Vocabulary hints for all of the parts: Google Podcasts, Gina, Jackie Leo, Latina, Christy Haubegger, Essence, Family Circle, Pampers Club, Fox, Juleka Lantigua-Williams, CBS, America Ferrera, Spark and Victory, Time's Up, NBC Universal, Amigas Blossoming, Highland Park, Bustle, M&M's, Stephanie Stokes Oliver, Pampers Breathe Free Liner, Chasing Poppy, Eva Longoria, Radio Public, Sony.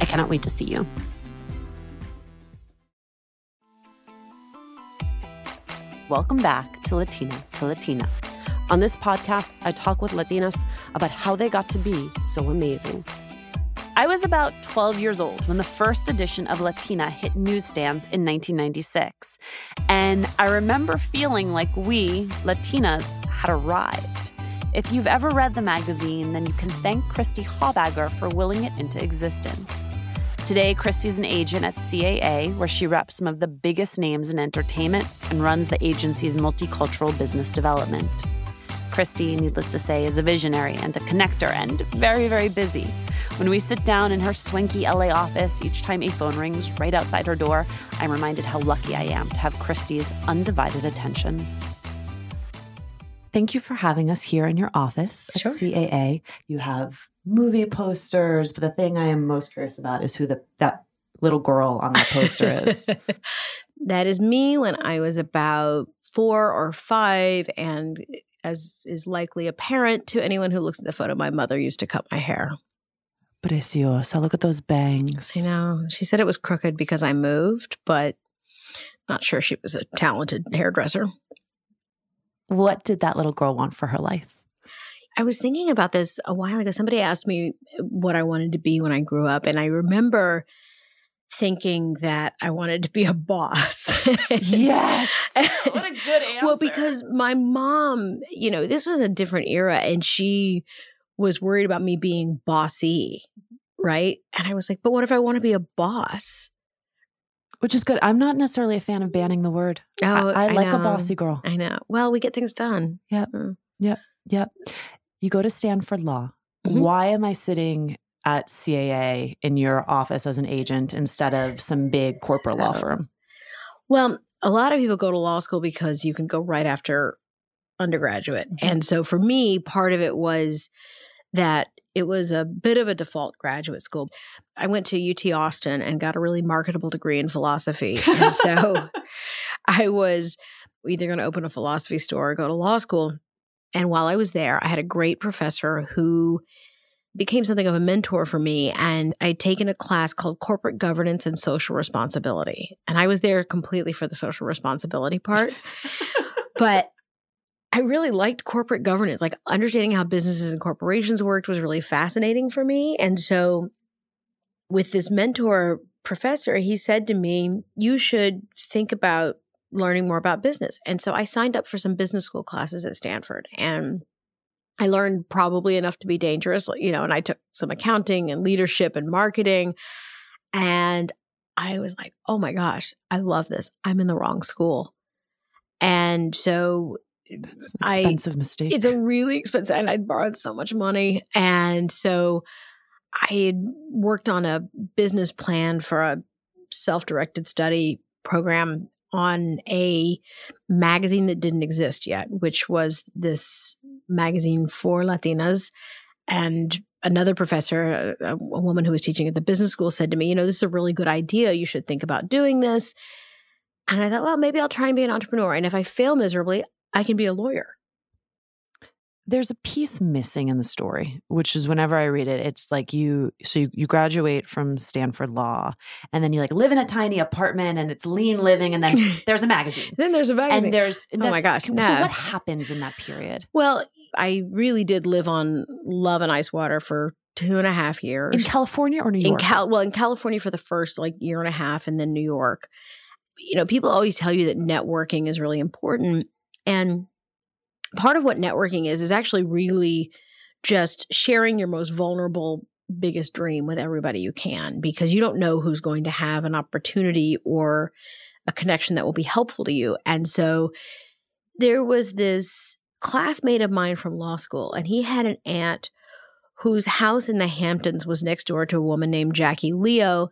I cannot wait to see you. Welcome back to Latina to Latina. On this podcast, I talk with Latinas about how they got to be so amazing. I was about 12 years old when the first edition of Latina hit newsstands in 1996. And I remember feeling like we, Latinas, had arrived. If you've ever read the magazine, then you can thank Christy Haubegger for willing it into existence. Today, Christy's an agent at CAA, where she reps some of the biggest names in entertainment and runs the agency's multicultural business development. Christy, needless to say, is a visionary and a connector and very, very busy. When we sit down in her swanky LA office, each time a phone rings right outside her door, I'm reminded how lucky I am to have Christy's undivided attention. Thank you for having us here in your office at CAA. You have movie posters, but the thing I am most curious about is who that little girl on that poster is. That is me when I was about 4 or 5, and as is likely apparent to anyone who looks at the photo, my mother used to cut my hair. Preciosa. Look at those bangs. I know. She said it was crooked because I moved, but not sure she was a talented hairdresser. What did that little girl want for her life? I was thinking about this a while ago. Somebody asked me what I wanted to be when I grew up. And I remember thinking that I wanted to be a boss. Yes. What a good answer. Well, because my mom, you know, this was a different era and she was worried about me being bossy, right? And I was like, but what if I want to be a boss? Which is good. I'm not necessarily a fan of banning the word. Oh, I like know. A bossy girl. I know. Well, we get things done. Yep. Mm. Yep. You go to Stanford Law. Mm-hmm. Why am I sitting at CAA in your office as an agent instead of some big corporate law firm? Well, a lot of people go to law school because you can go right after undergraduate. Mm-hmm. And so for me, part of it was that it was a bit of a default graduate school. I went to UT Austin and got a really marketable degree in philosophy. And so I was either going to open a philosophy store or go to law school. And while I was there, I had a great professor who became something of a mentor for me. And I'd taken a class called Corporate Governance and Social Responsibility. And I was there completely for the social responsibility part. But I really liked corporate governance. Like understanding how businesses and corporations worked was really fascinating for me. And so with this mentor professor, he said to me, you should think about learning more about business. And so I signed up for some business school classes at Stanford and I learned probably enough to be dangerous, you know, and I took some accounting and leadership and marketing. And I was like, oh my gosh, I love this. I'm in the wrong school. And so that's an expensive mistake. It's a really expensive, and I'd borrowed so much money. And so I had worked on a business plan for a self-directed study program on a magazine that didn't exist yet, which was this magazine for Latinas. And another professor, a woman who was teaching at the business school, said to me, you know, this is a really good idea. You should think about doing this. And I thought, well, maybe I'll try and be an entrepreneur. And if I fail miserably, I can be a lawyer. There's a piece missing in the story, which is whenever I read it, it's like you graduate from Stanford Law, and then you like live in a tiny apartment, and it's lean living, and then there's a magazine. Then there's a magazine. And there's, oh my gosh. No. So what happens in that period? Well, I really did live on love and ice water for 2.5 years. In California or New York? In California for the first like 1.5 years, and then New York. You know, people always tell you that networking is really important. And part of what networking is actually really just sharing your most vulnerable, biggest dream with everybody you can, because you don't know who's going to have an opportunity or a connection that will be helpful to you. And so there was this classmate of mine from law school, and he had an aunt whose house in the Hamptons was next door to a woman named Jackie Leo.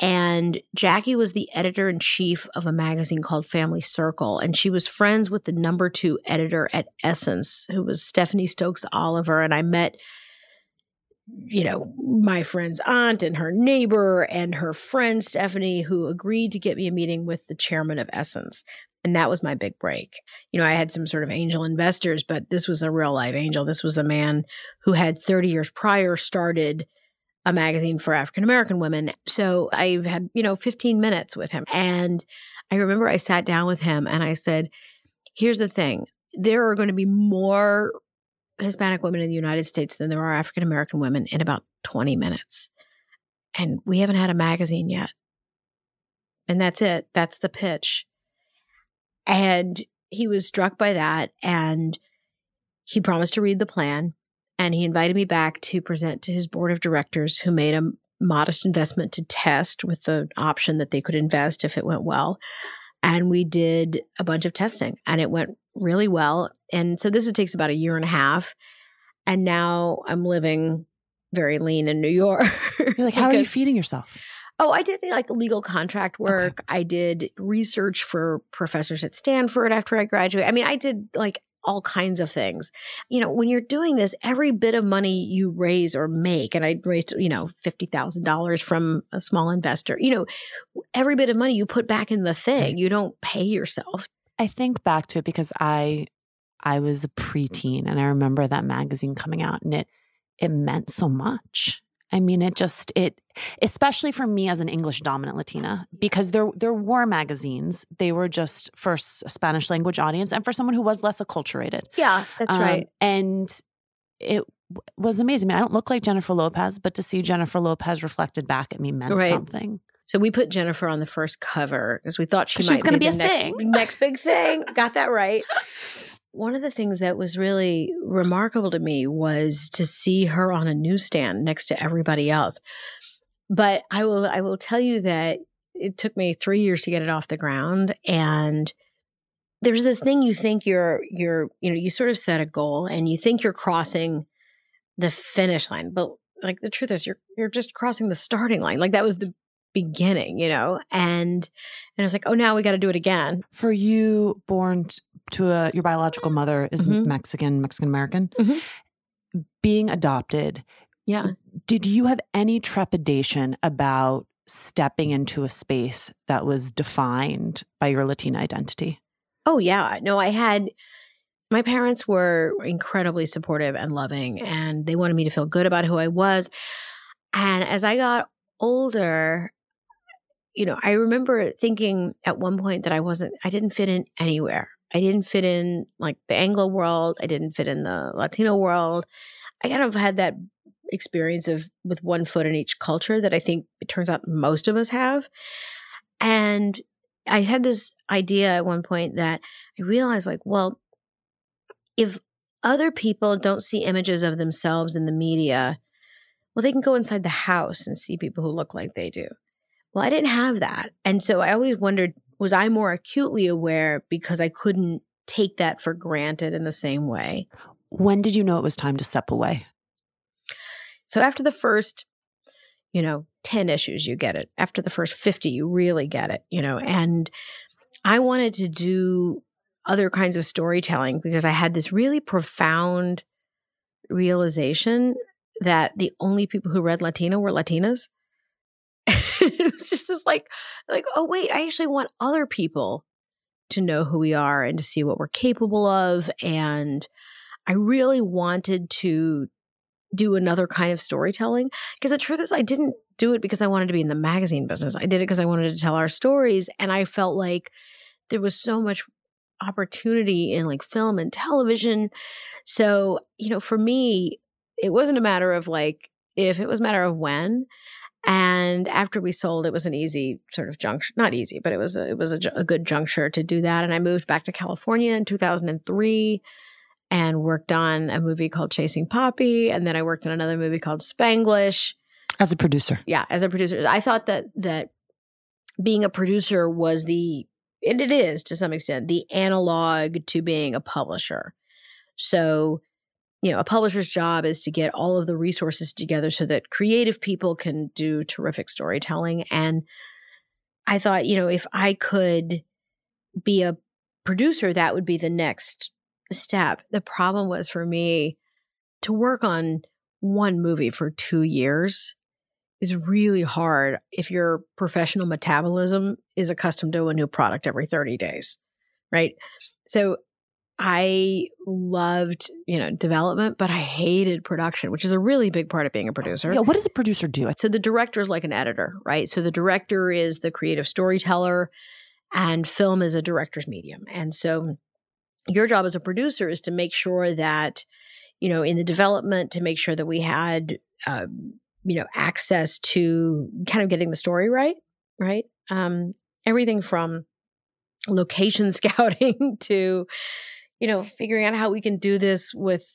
And Jackie was the editor-in-chief of a magazine called Family Circle, and she was friends with the #2 editor at Essence, who was Stephanie Stokes Oliver. And I met, you know, my friend's aunt and her neighbor and her friend Stephanie, who agreed to get me a meeting with the chairman of Essence. And that was my big break. You know, I had some sort of angel investors, but this was a real live angel. This was a man who had 30 years prior started a magazine for African-American women. So I had, you know, 15 minutes with him. And I remember I sat down with him and I said, here's the thing. There are going to be more Hispanic women in the United States than there are African-American women in about 20 minutes. And we haven't had a magazine yet. And that's it. That's the pitch. And he was struck by that. And he promised to read the plan. And he invited me back to present to his board of directors, who made a modest investment to test with the option that they could invest if it went well. And we did a bunch of testing, and it went really well. And so this takes about 1.5 years. And now I'm living very lean in New York. You're like, how are you feeding yourself? Oh, I did like legal contract work. Okay. I did research for professors at Stanford after I graduated. I mean, I did like all kinds of things. You know, when you're doing this, every bit of money you raise or make, and I raised, you know, $50,000 from a small investor, you know, every bit of money you put back in the thing, you don't pay yourself. I think back to it because I was a preteen, and I remember that magazine coming out, and it meant so much. I mean, it especially for me as an English dominant Latina, because there were magazines. They were just for a Spanish language audience and for someone who was less acculturated. Yeah, that's right. And it was amazing. I mean, I don't look like Jennifer Lopez, but to see Jennifer Lopez reflected back at me meant something. So we put Jennifer on the first cover because we thought she might be the next big thing. Got that right. One of the things that was really remarkable to me was to see her on a newsstand next to everybody else. But I will tell you that it took me 3 years to get it off the ground. And there's this thing you think you're you know, you sort of set a goal and you think you're crossing the finish line, but like the truth is you're just crossing the starting line. Like that was the beginning, you know, and I was like, oh, now we got to do it again. For you, born to your biological mother is Mexican-American, being adopted. Yeah. Did you have any trepidation about stepping into a space that was defined by your Latina identity? Oh, yeah. No, my parents were incredibly supportive and loving, and they wanted me to feel good about who I was. And as I got older, you know, I remember thinking at one point that I didn't fit in anywhere. I didn't fit in like the Anglo world. I didn't fit in the Latino world. I kind of had that experience of with one foot in each culture that I think it turns out most of us have. And I had this idea at one point that I realized like, well, if other people don't see images of themselves in the media, well, they can go inside the house and see people who look like they do. Well, I didn't have that. And so I always wondered, was I more acutely aware because I couldn't take that for granted in the same way? When did you know it was time to step away? So after the first, you know, 10 issues, you get it. After the first 50, you really get it, you know. And I wanted to do other kinds of storytelling because I had this really profound realization that the only people who read Latina were Latinas. It was just this like, oh, wait, I actually want other people to know who we are and to see what we're capable of. And I really wanted to do another kind of storytelling because the truth is I didn't do it because I wanted to be in the magazine business. I did it because I wanted to tell our stories. And I felt like there was so much opportunity in like film and television. So, you know, for me, it wasn't a matter of like if, it was a matter of when. And after we sold, it was an easy sort of juncture, not easy, but it was a good juncture to do that. And I moved back to California in 2003 and worked on a movie called Chasing Poppy. And then I worked on another movie called Spanglish. As a producer. Yeah, as a producer. I thought that being a producer was and it is to some extent, the analog to being a publisher. So, you know, a publisher's job is to get all of the resources together so that creative people can do terrific storytelling. And I thought, you know, if I could be a producer, that would be the next step. The problem was for me to work on one movie for 2 years is really hard if your professional metabolism is accustomed to a new product every 30 days, right? So I loved, you know, development, but I hated production, which is a really big part of being a producer. Yeah, what does a producer do? So the director is like an editor, right? So the director is the creative storyteller, and film is a director's medium. And so your job as a producer is to make sure that, you know, in the development, to make sure that we had, you know, access to kind of getting the story right, right? Everything from location scouting to, you know, figuring out how we can do this with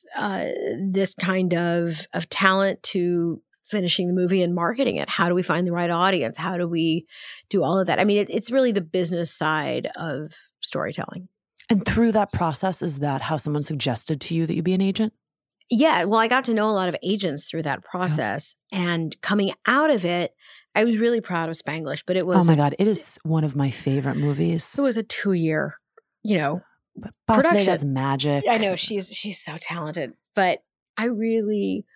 this kind of talent to finishing the movie and marketing it. How do we find the right audience? How do we do all of that? I mean, it's really the business side of storytelling. And through that process, is that how someone suggested to you that you be an agent? Yeah. Well, I got to know a lot of agents through that process. Yeah. And coming out of it, I was really proud of Spanglish, but it was— Oh my God, it is one of my favorite movies. It was a 2-year, you know, production. Has magic. I know, she's so talented, but I really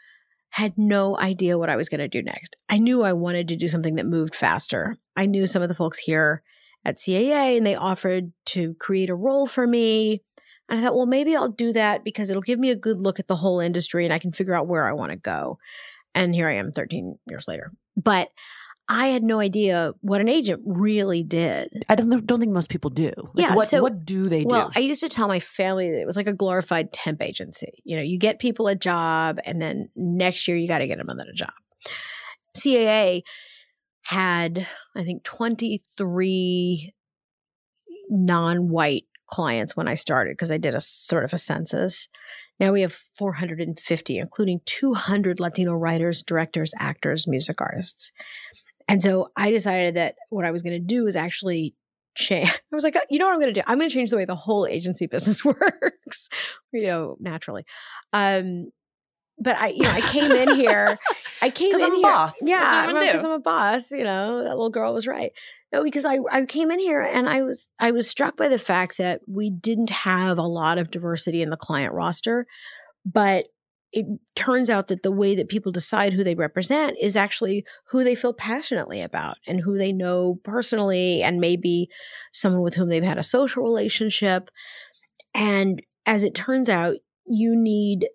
had no idea what I was going to do next. I knew I wanted to do something that moved faster. I knew some of the folks here at CAA, and they offered to create a role for me. And I thought, well, maybe I'll do that because it'll give me a good look at the whole industry and I can figure out where I want to go. And here I am 13 years later. But I had no idea what an agent really did. I don't think most people do. Like, yeah. What do they do? Well, I used to tell my family that it was like a glorified temp agency. You know, you get people a job and then next year you got to get them another job. CAA had, I think, 23 non-white clients when I started because I did a sort of a census. Now we have 450, including 200 Latino writers, directors, actors, music artists. And so I decided that what I was going to do is actually change. I was like, you know what I'm going to do? I'm going to change the way the whole agency business works, you know, naturally. But I came in here. Because I'm a boss. Yeah, because I'm a boss. You know, that little girl was right. No, because I came in here and I was struck by the fact that we didn't have a lot of diversity in the client roster, but it turns out that the way that people decide who they represent is actually who they feel passionately about and who they know personally and maybe someone with whom they've had a social relationship. And as it turns out, you need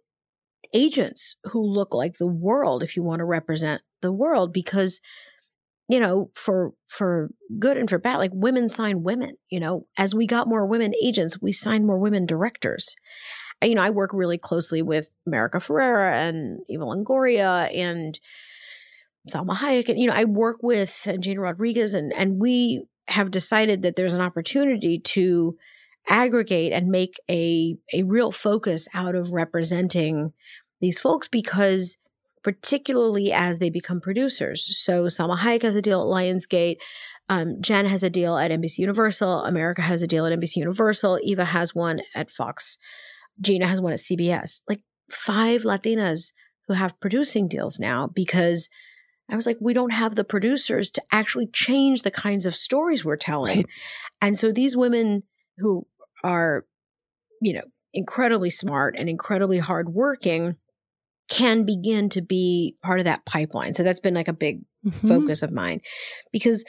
agents who look like the world if you want to represent the world because, you know, for good and for bad, like women sign women. You know, as we got more women agents, we signed more women directors. You know, I work really closely with America Ferrera and Eva Longoria and Salma Hayek. And, you know, I work with Jane Rodriguez, and we have decided that there's an opportunity to aggregate and make a real focus out of representing these folks because particularly as they become producers. So Salma Hayek has a deal at Lionsgate. Jen has a deal at NBC Universal. America has a deal at NBC Universal. Eva has one at Fox. Gina has one at CBS, like 5 Latinas who have producing deals now because I was like, we don't have the producers to actually change the kinds of stories we're telling. Right. And so these women who are, you know, incredibly smart and incredibly hardworking can begin to be part of that pipeline. So that's been like a big focus of mine, because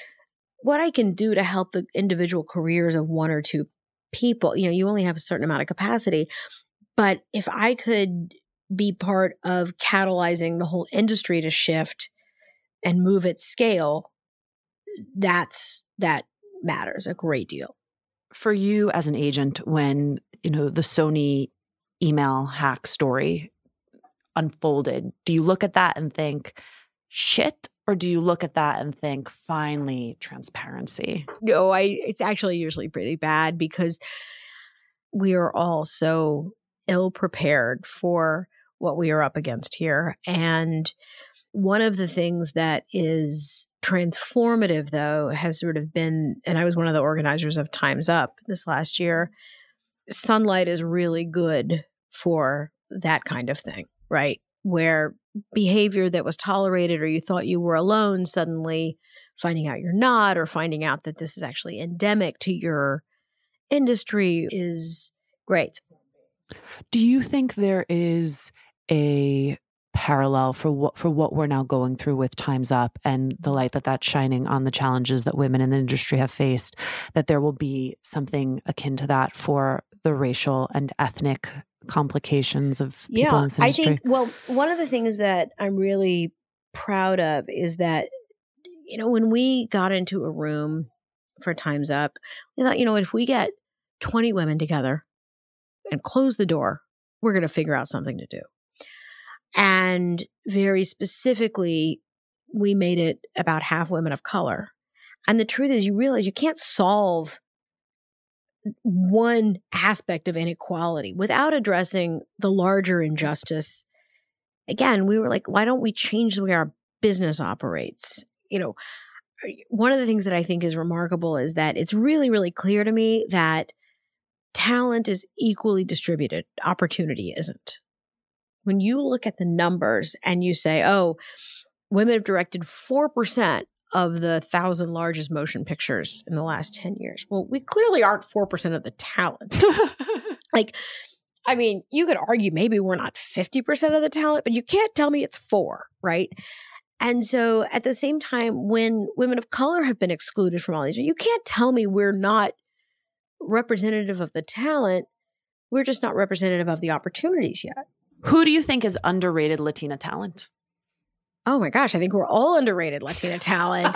what I can do to help the individual careers of one or two people, you know, you only have a certain amount of capacity. But if I could be part of catalyzing the whole industry to shift and move at scale, that matters a great deal. For you as an agent, when, you know, the Sony email hack story unfolded, do you look at that and think, shit? Or do you look at that and think, finally, transparency? No, it's actually usually pretty bad, because we are all so ill prepared for what we are up against here. And one of the things that is transformative, though, has sort of been, and I was one of the organizers of Time's Up this last year, sunlight is really good for that kind of thing, right? Where behavior that was tolerated or you thought you were alone, suddenly finding out you're not, or finding out that this is actually endemic to your industry, is great. Do you think there is a parallel for what we're now going through with Time's Up and the light that's shining on the challenges that women in the industry have faced, that there will be something akin to that for the racial and ethnic complications of people in this industry? One of the things that I'm really proud of is that, you know, when we got into a room for Time's Up, we thought, you know, if we get 20 women together and close the door, we're going to figure out something to do. And very specifically, we made it about half women of color. And the truth is, you realize you can't solve one aspect of inequality without addressing the larger injustice. Again, we were like, why don't we change the way our business operates? You know, one of the things that I think is remarkable is that it's really, really clear to me that talent is equally distributed. Opportunity isn't. When you look at the numbers and you say, oh, women have directed 4% of the 1,000 largest motion pictures in the last 10 years. Well, we clearly aren't 4% of the talent. Like, I mean, you could argue maybe we're not 50% of the talent, but you can't tell me it's 4, right? And so at the same time, when women of color have been excluded from all these, you can't tell me we're not representative of the talent. We're just not representative of the opportunities yet. Who do you think is underrated Latina talent? Oh my gosh, I think we're all underrated Latina talent.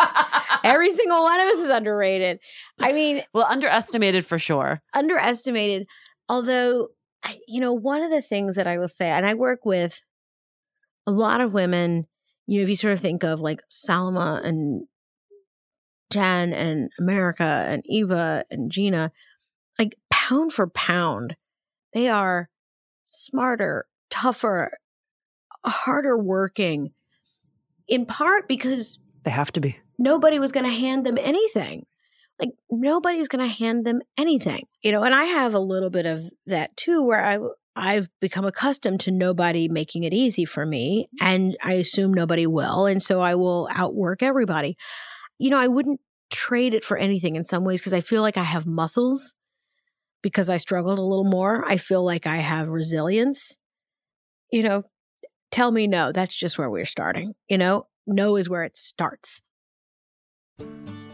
Every single one of us is underrated. I mean, well, underestimated for sure. Underestimated. Although, you know, one of the things that I will say, and I work with a lot of women, you know, if you sort of think of like Salma and Jen and America and Eva and Gina, like pound for pound, they are smarter, tougher, harder working. In part because they have to be. Nobody was going to hand them anything. Like, nobody's going to hand them anything, you know. And I have a little bit of that too, where I've become accustomed to nobody making it easy for me, and I assume nobody will, and so I will outwork everybody. You know, I wouldn't trade it for anything in some ways, because I feel like I have muscles because I struggled a little more. I feel like I have resilience, you know. Tell me no, that's just where we're starting. You know, no is where it starts.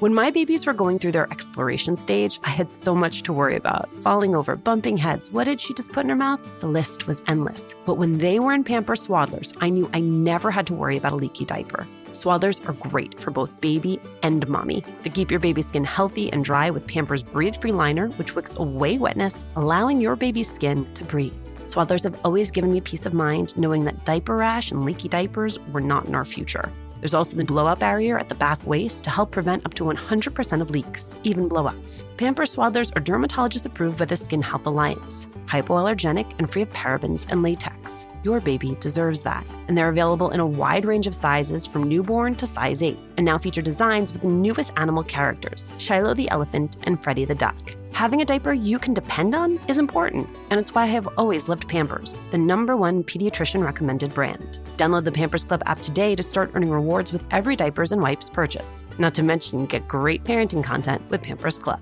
When my babies were going through their exploration stage, I had so much to worry about. Falling over, bumping heads, what did she just put in her mouth? The list was endless. But when they were in Pampers Swaddlers, I knew I never had to worry about a leaky diaper. Swaddlers are great for both baby and mommy. They keep your baby's skin healthy and dry with Pampers Breathe Free Liner, which wicks away wetness, allowing your baby's skin to breathe. Swaddlers have always given me peace of mind, knowing that diaper rash and leaky diapers were not in our future. There's also the blowout barrier at the back waist to help prevent up to 100% of leaks, even blowouts. Pampers Swaddlers are dermatologist approved by the Skin Health Alliance, hypoallergenic and free of parabens and latex. Your baby deserves that. And they're available in a wide range of sizes from newborn to size 8, and now feature designs with the newest animal characters, Shiloh the elephant and Freddy the duck. having a diaper you can depend on is important, and it's why I have always loved Pampers, the #1 pediatrician-recommended brand. Download the Pampers Club app today to start earning rewards with every diapers and wipes purchase. Not to mention, get great parenting content with Pampers Club.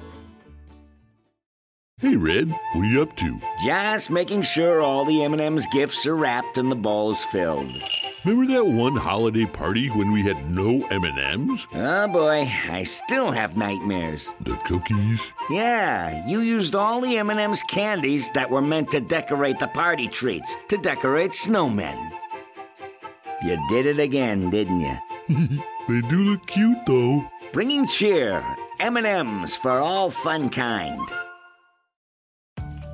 Hey, Red, what are you up to? Just making sure all the M&M's gifts are wrapped and the bowl's filled. Remember that one holiday party when we had no M&M's? Oh, boy, I still have nightmares. The cookies? Yeah, you used all the M&M's candies that were meant to decorate the party treats, to decorate snowmen. You did it again, didn't you? They do look cute, though. Bringing cheer, M&M's for all fun kind.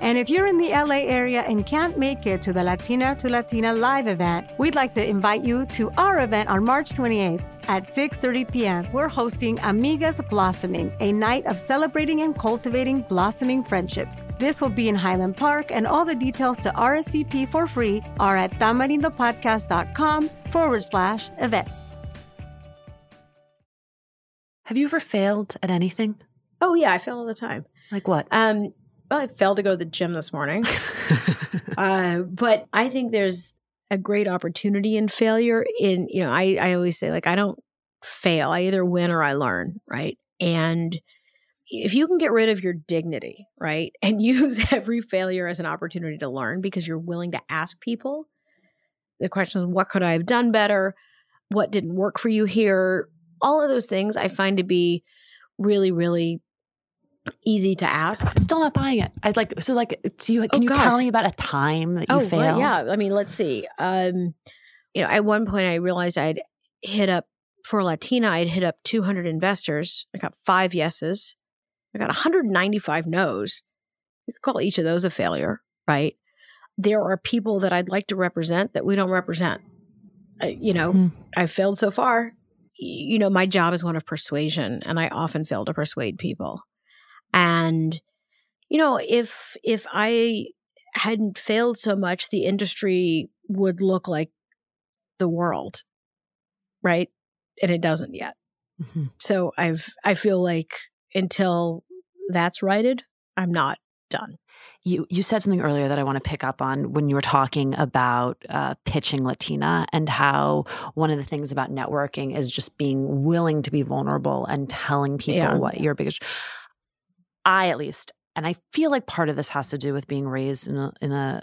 And if you're in the LA area and can't make it to the Latina to Latina live event, we'd like to invite you to our event on March 28th. At 6:30 p.m., we're hosting Amigas Blossoming, a night of celebrating and cultivating blossoming friendships. This will be in Highland Park, and all the details to RSVP for free are at tamarindopodcast.com/events. Have you ever failed at anything? Oh, yeah, I fail all the time. Like what? Well, I failed to go to the gym this morning. But I think there's a great opportunity in failure. In, you know, I always say, like, I don't fail. I either win or I learn, right? And if you can get rid of your dignity, right, and use every failure as an opportunity to learn because you're willing to ask people, the question is, what could I have done better? What didn't work for you here? All of those things I find to be really, really easy to ask. I'm still not buying it. I'd like, so like, do you, can you tell me about a time that you failed? Well, yeah. I mean, let's see. You know, at one point I realized I'd hit up for Latina. I'd hit up 200 investors. I got 5 yeses. I got 195 no's. You could call each of those a failure, right? There are people that I'd like to represent that we don't represent. I've failed so far. You know, my job is one of persuasion, and I often fail to persuade people. And, you know, if I hadn't failed so much, the industry would look like the world, right? And it doesn't yet. Mm-hmm. So I feel like until that's righted, I'm not done. You said something earlier that I want to pick up on when you were talking about pitching Latina, and how one of the things about networking is just being willing to be vulnerable and telling people what your biggest... I, at least, and I feel like part of this has to do with being raised in a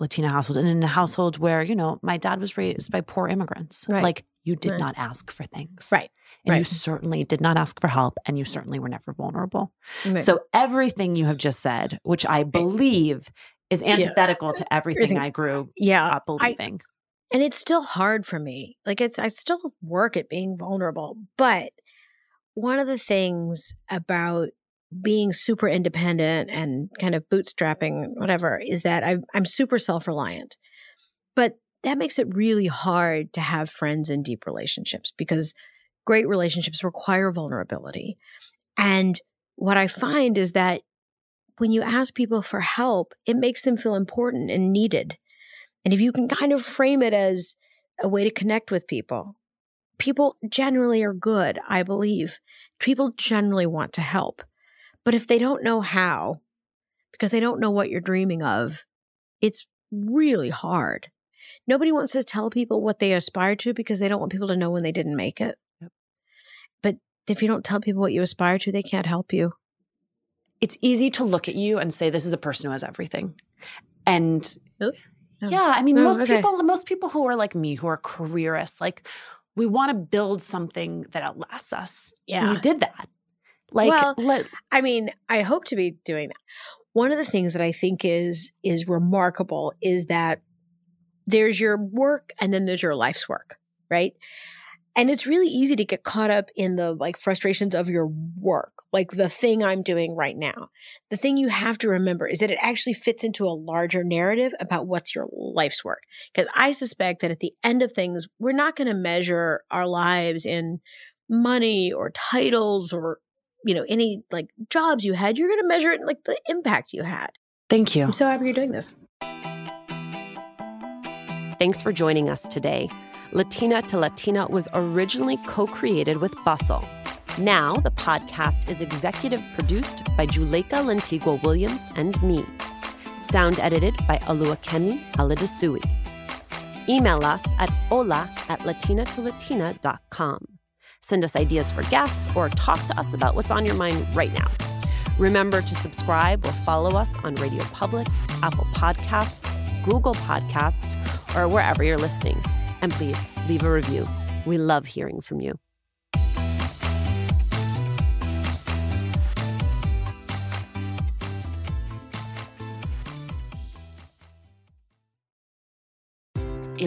Latina household, and in a household where, you know, my dad was raised by poor immigrants. Right. Like, you did not ask for things. Right. And you certainly did not ask for help, and you certainly were never vulnerable. Right. So everything you have just said, which I believe is antithetical to everything I grew up believing. And it's still hard for me. Like, I still work at being vulnerable. But one of the things about being super independent and kind of bootstrapping, whatever, is that I'm super self-reliant. But that makes it really hard to have friends in deep relationships, because great relationships require vulnerability. And what I find is that when you ask people for help, it makes them feel important and needed. And if you can kind of frame it as a way to connect with people, people generally are good, I believe. People generally want to help. But if they don't know how, because they don't know what you're dreaming of, it's really hard. Nobody wants to tell people what they aspire to, because they don't want people to know when they didn't make it. Yep. But if you don't tell people what you aspire to, they can't help you. It's easy to look at you and say, this is a person who has everything. And most people who are like me, who are careerists, like, we want to build something that outlasts us. Yeah. And you did that. Like, I hope to be doing that. One of the things that I think is remarkable is that there's your work and then there's your life's work, right? And it's really easy to get caught up in the, like, frustrations of your work, like the thing I'm doing right now. The thing you have to remember is that it actually fits into a larger narrative about what's your life's work. Because I suspect that at the end of things, we're not going to measure our lives in money or titles or, you know, any like jobs you had. You're going to measure it in like the impact you had. Thank you. I'm so happy you're doing this. Thanks for joining us today. Latina to Latina was originally co-created with Bustle. Now, the podcast is executive produced by Juleka Lantigua-Williams and me. Sound edited by Oluwakemi Aladasui. Email us at hola@latinatolatina.com. Send us ideas for guests or talk to us about what's on your mind right now. Remember to subscribe or follow us on Radio Public, Apple Podcasts, Google Podcasts, or wherever you're listening. And please leave a review. We love hearing from you. A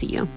you.